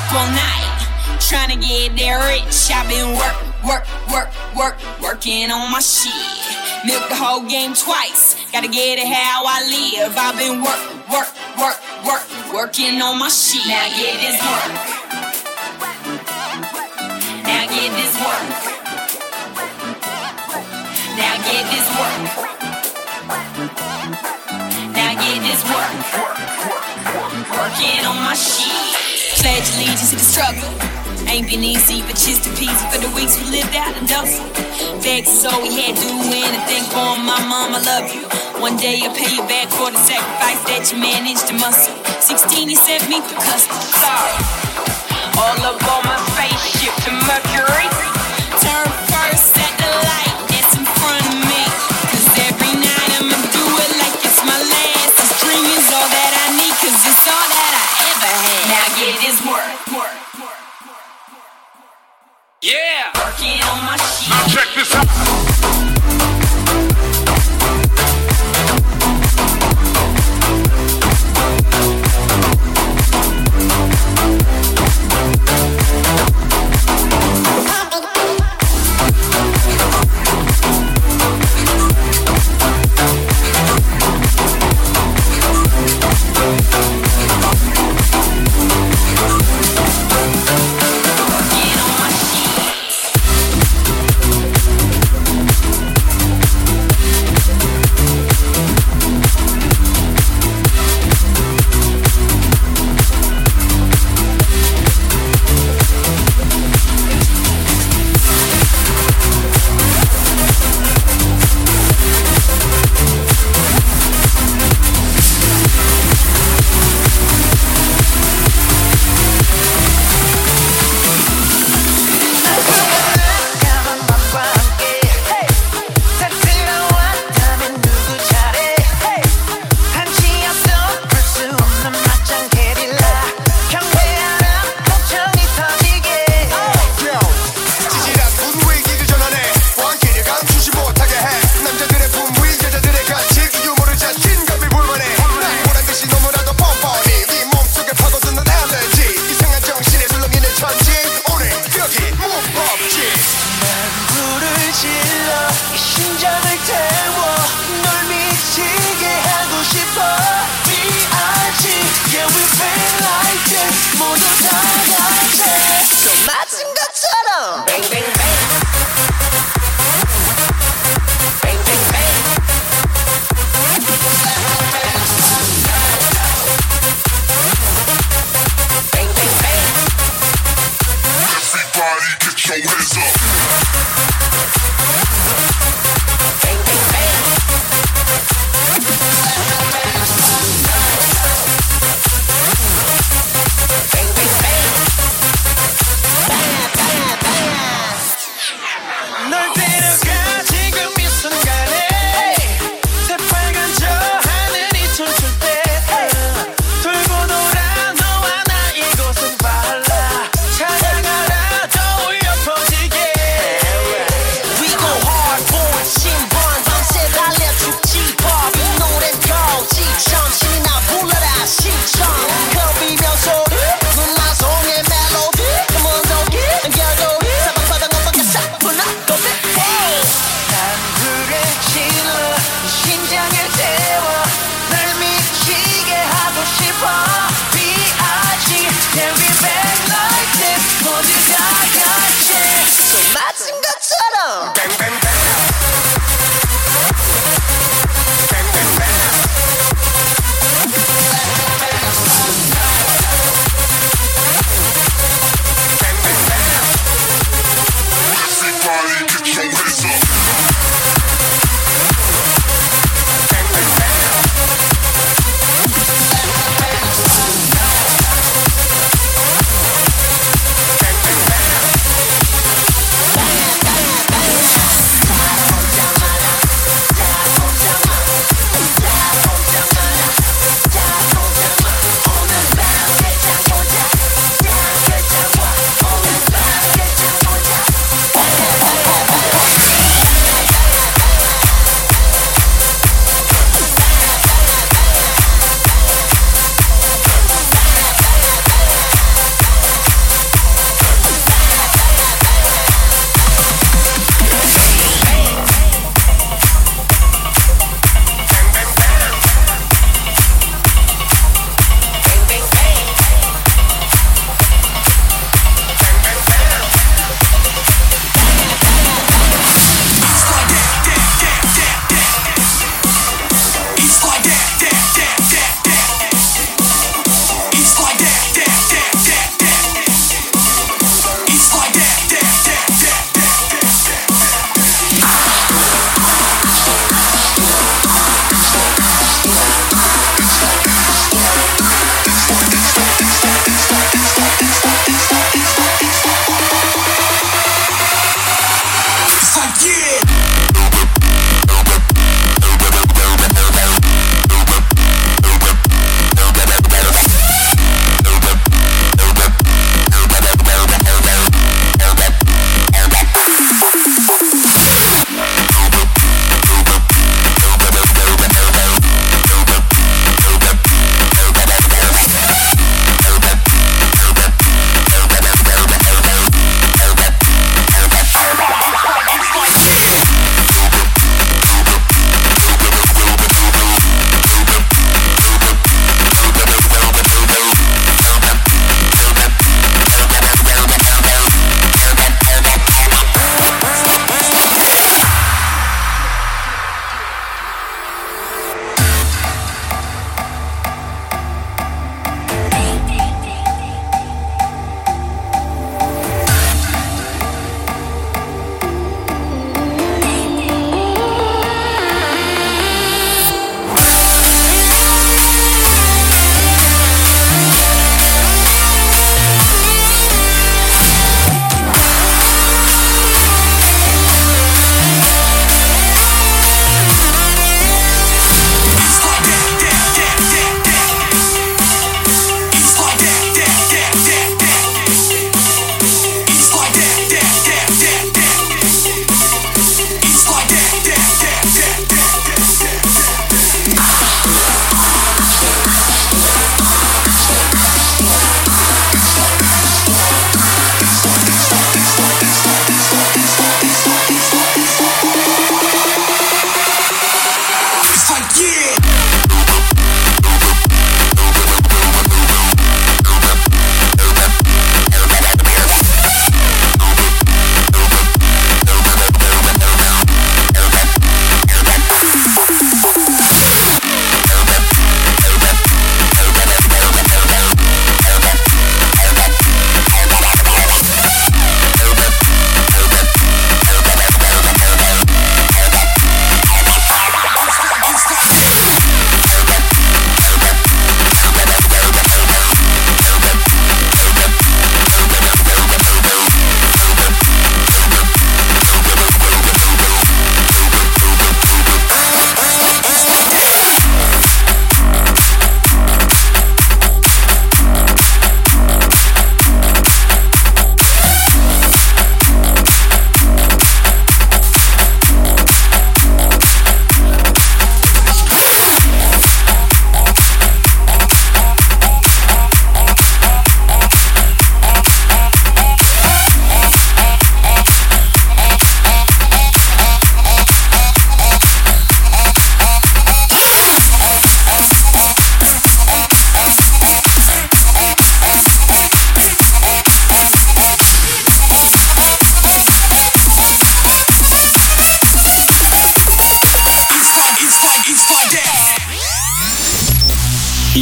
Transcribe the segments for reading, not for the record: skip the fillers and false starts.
up all night, trying to get that rich. I've been working on my shit. Milk the whole game twice, gotta get it how I live. I've been working on my shit. Now get this work. Now get this work. Now get this work. Now get this work. Working on my shit. Pledge allegiance to the struggle. Ain't been easy, but just a piece for the weeks we lived out in Dulce. Vex, so we had to do anything for my mom. I love you. One day I'll pay you back for the sacrifice that you managed to muscle. 16, you sent me through custom. Sorry. All up on my spaceship to Mercury. Turn first at the light that's in front of me. Cause every night I'ma do it like it's my last. This dream is all that I need, cause it's all that I ever had. Now get this work. Yeah! Working on my shit. Now check this out.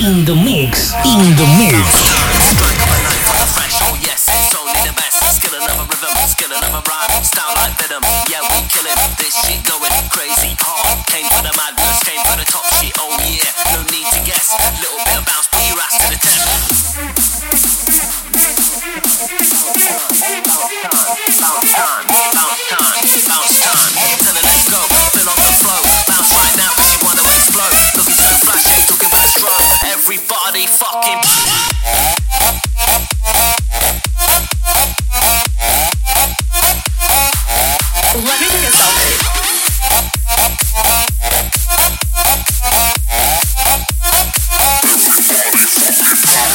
In the mix. Oh yes, it's only the best. Skill another rhythm, skill another rhyme. Sound like venom, yeah we killin'. This shit going crazy hard. Came for the madness, came for the top shit. Oh yeah, no need to guess. Little bit of bounce, put your ass to the test. Bounce time. Tell her let's go, fill off the flow. Bounce right now 'cause you wanna explode. Looking so flashy, talking about drugs. Everybody fucking.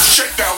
Shake down.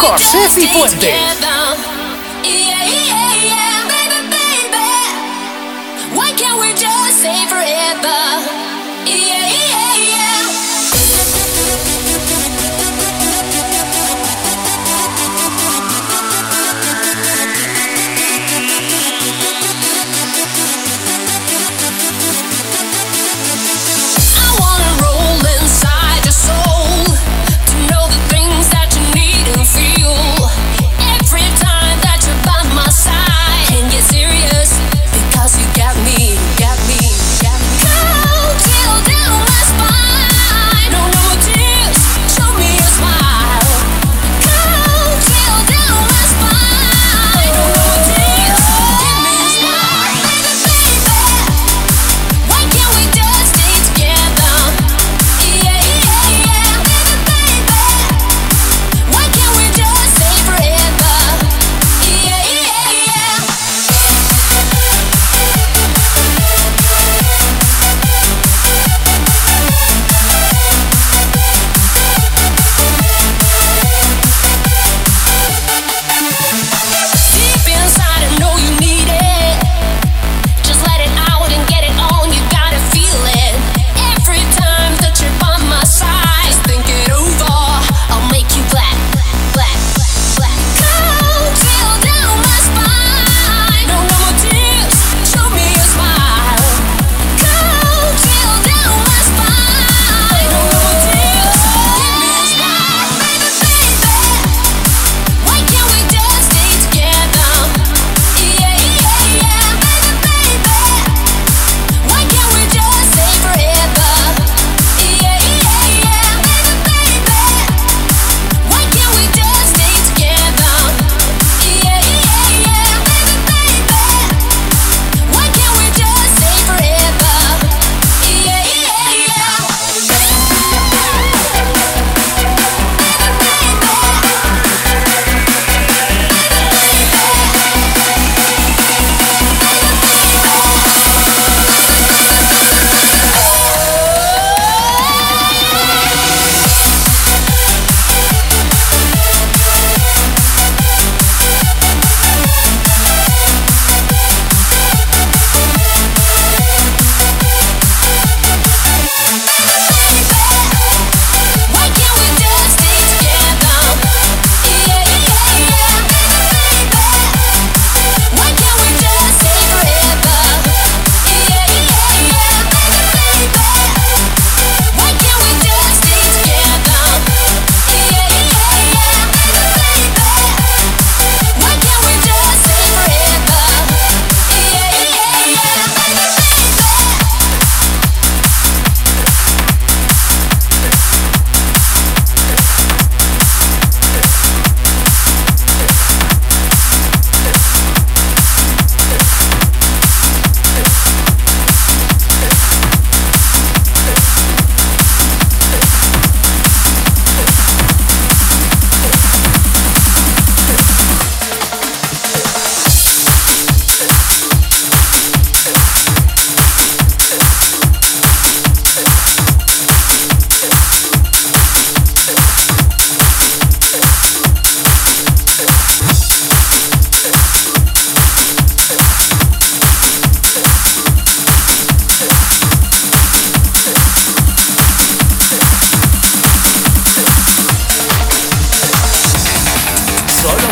José Cifuentes.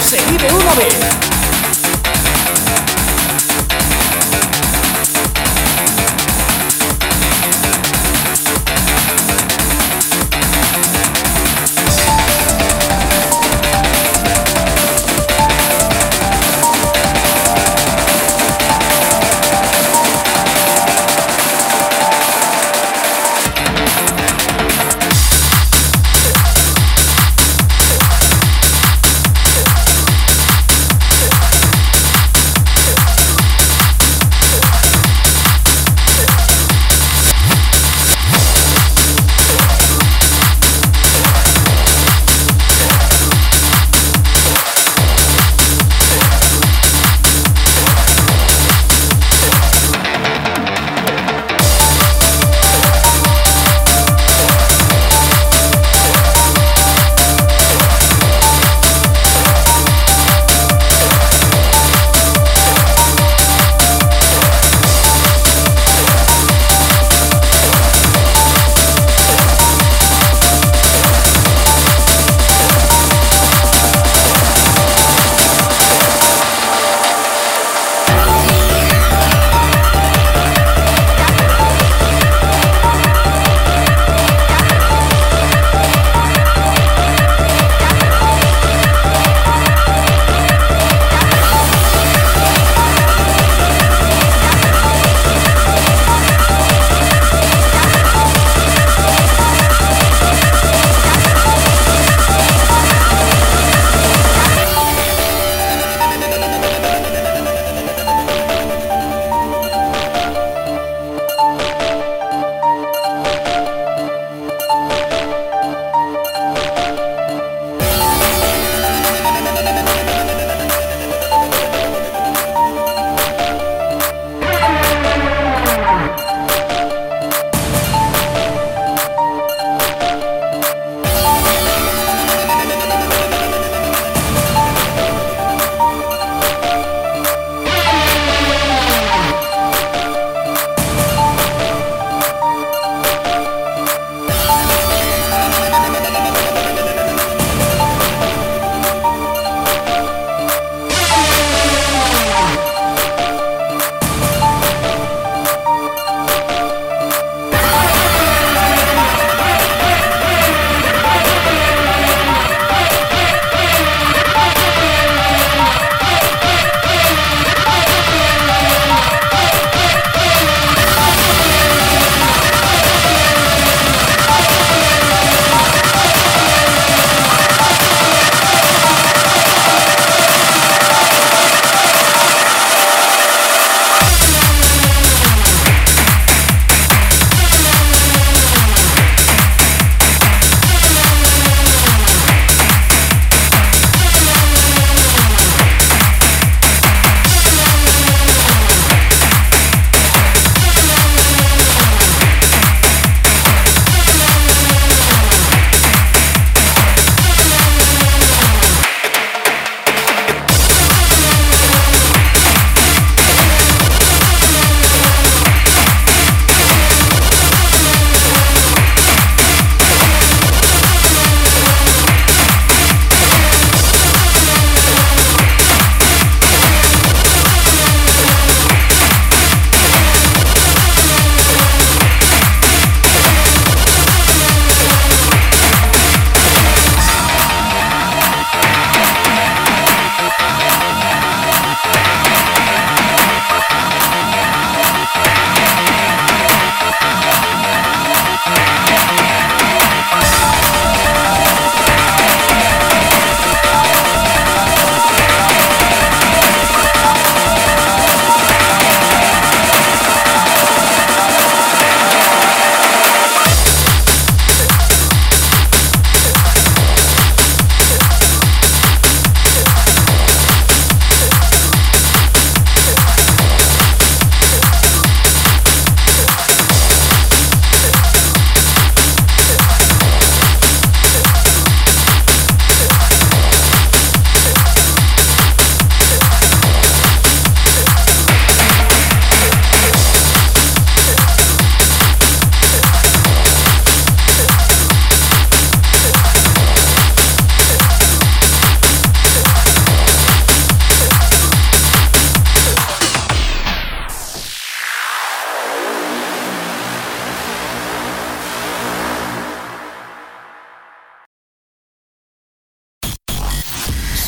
Se vive una vez.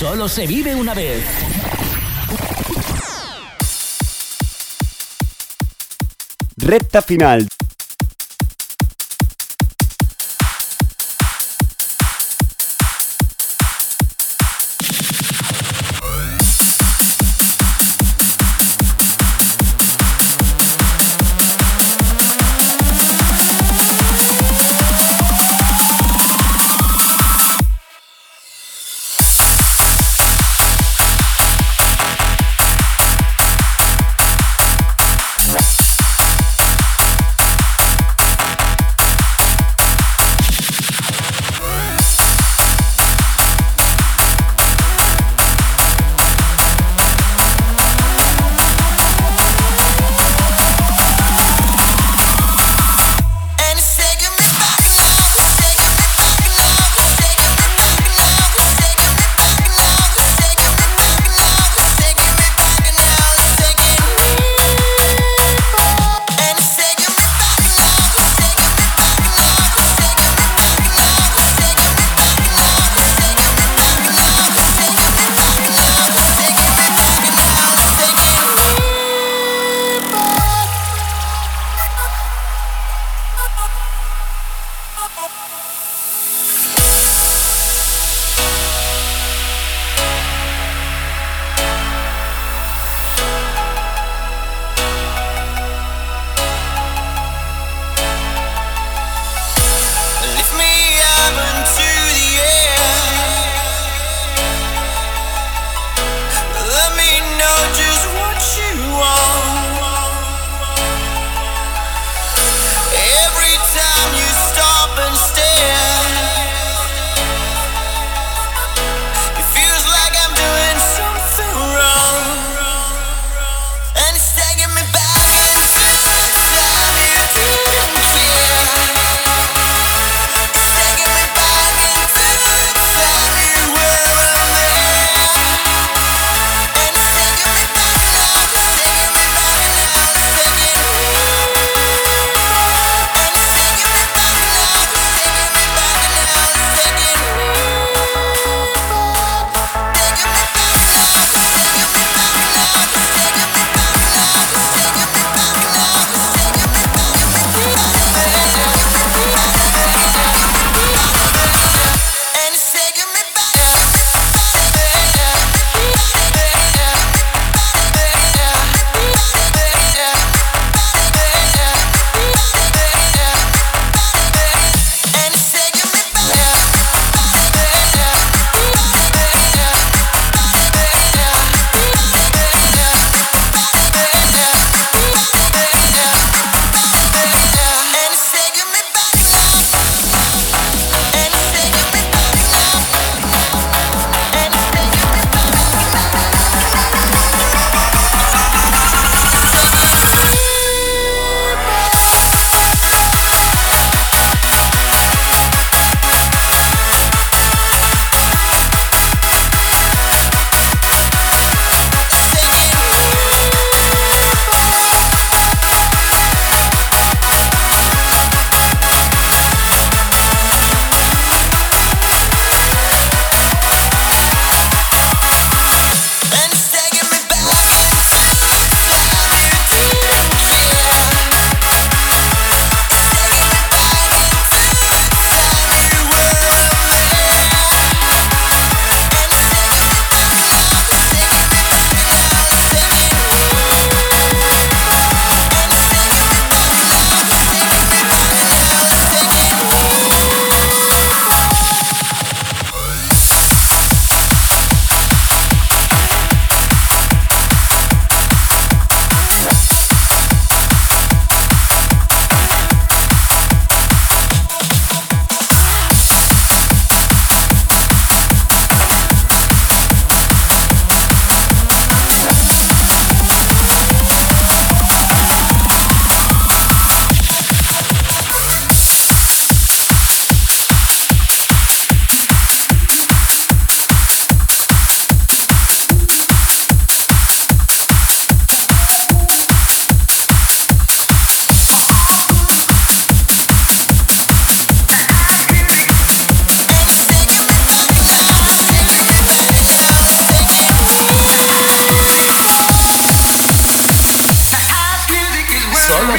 Solo se vive una vez. Recta final.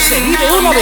se vive una vez.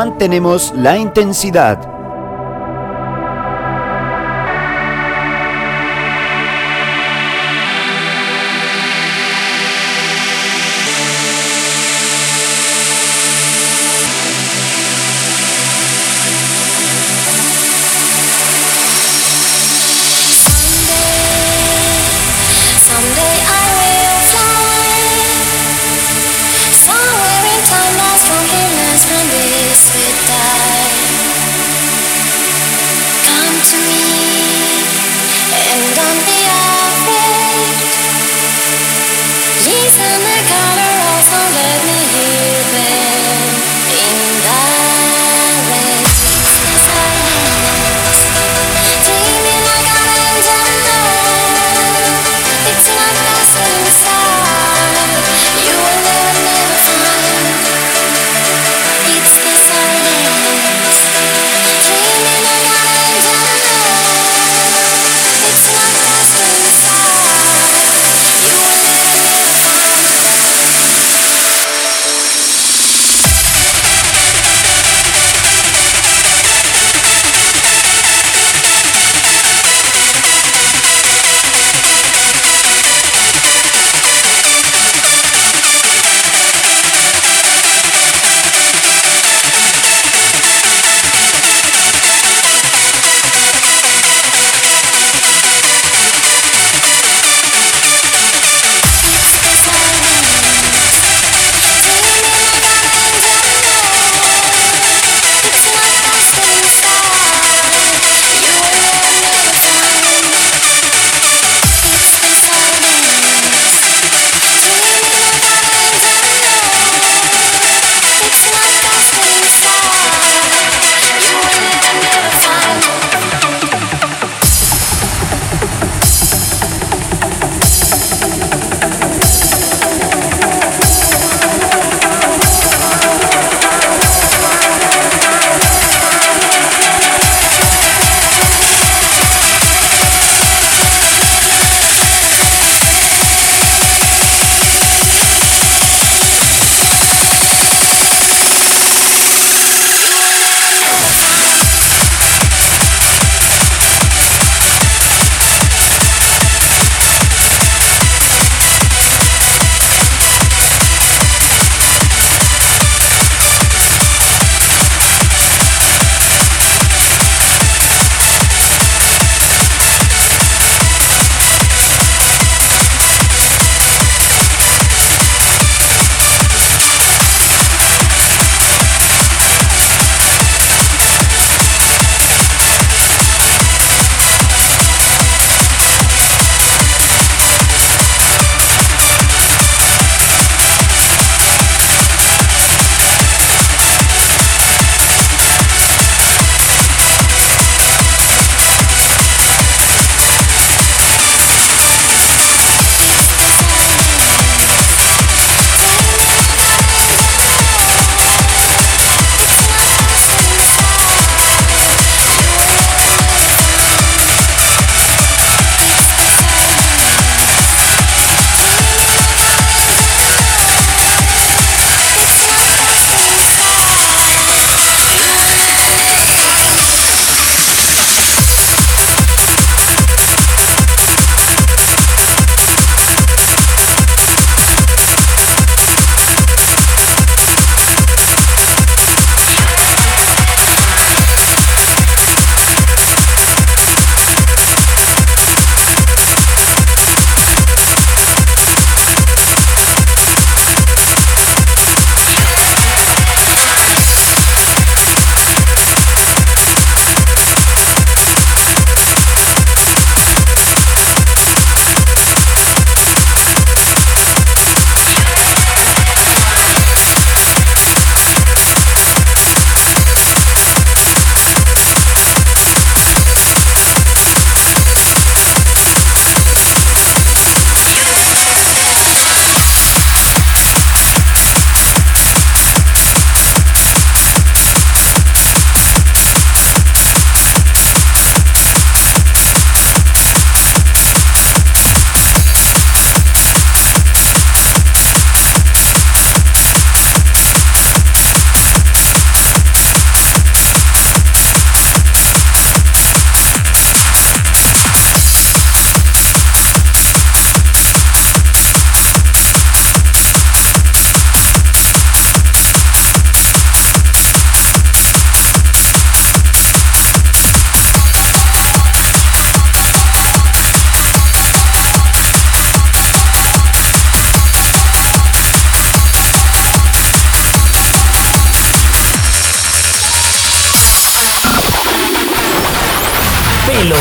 mantenemos la intensidad. Time lost from endless memories we die.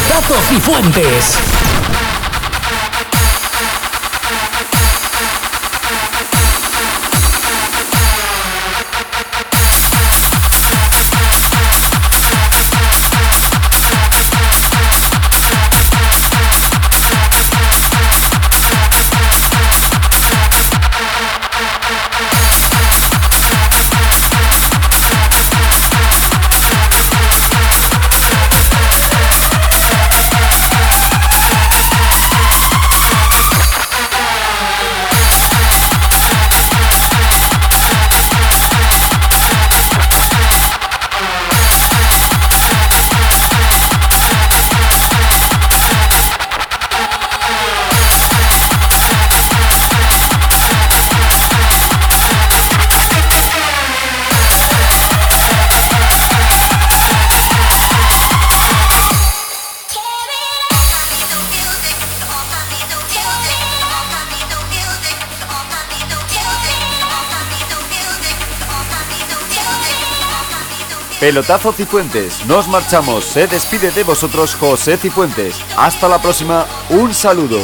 Tato Cifuentes. Pelotazo Cifuentes, nos marchamos, se despide de vosotros José Cifuentes. Hasta la próxima, un saludo.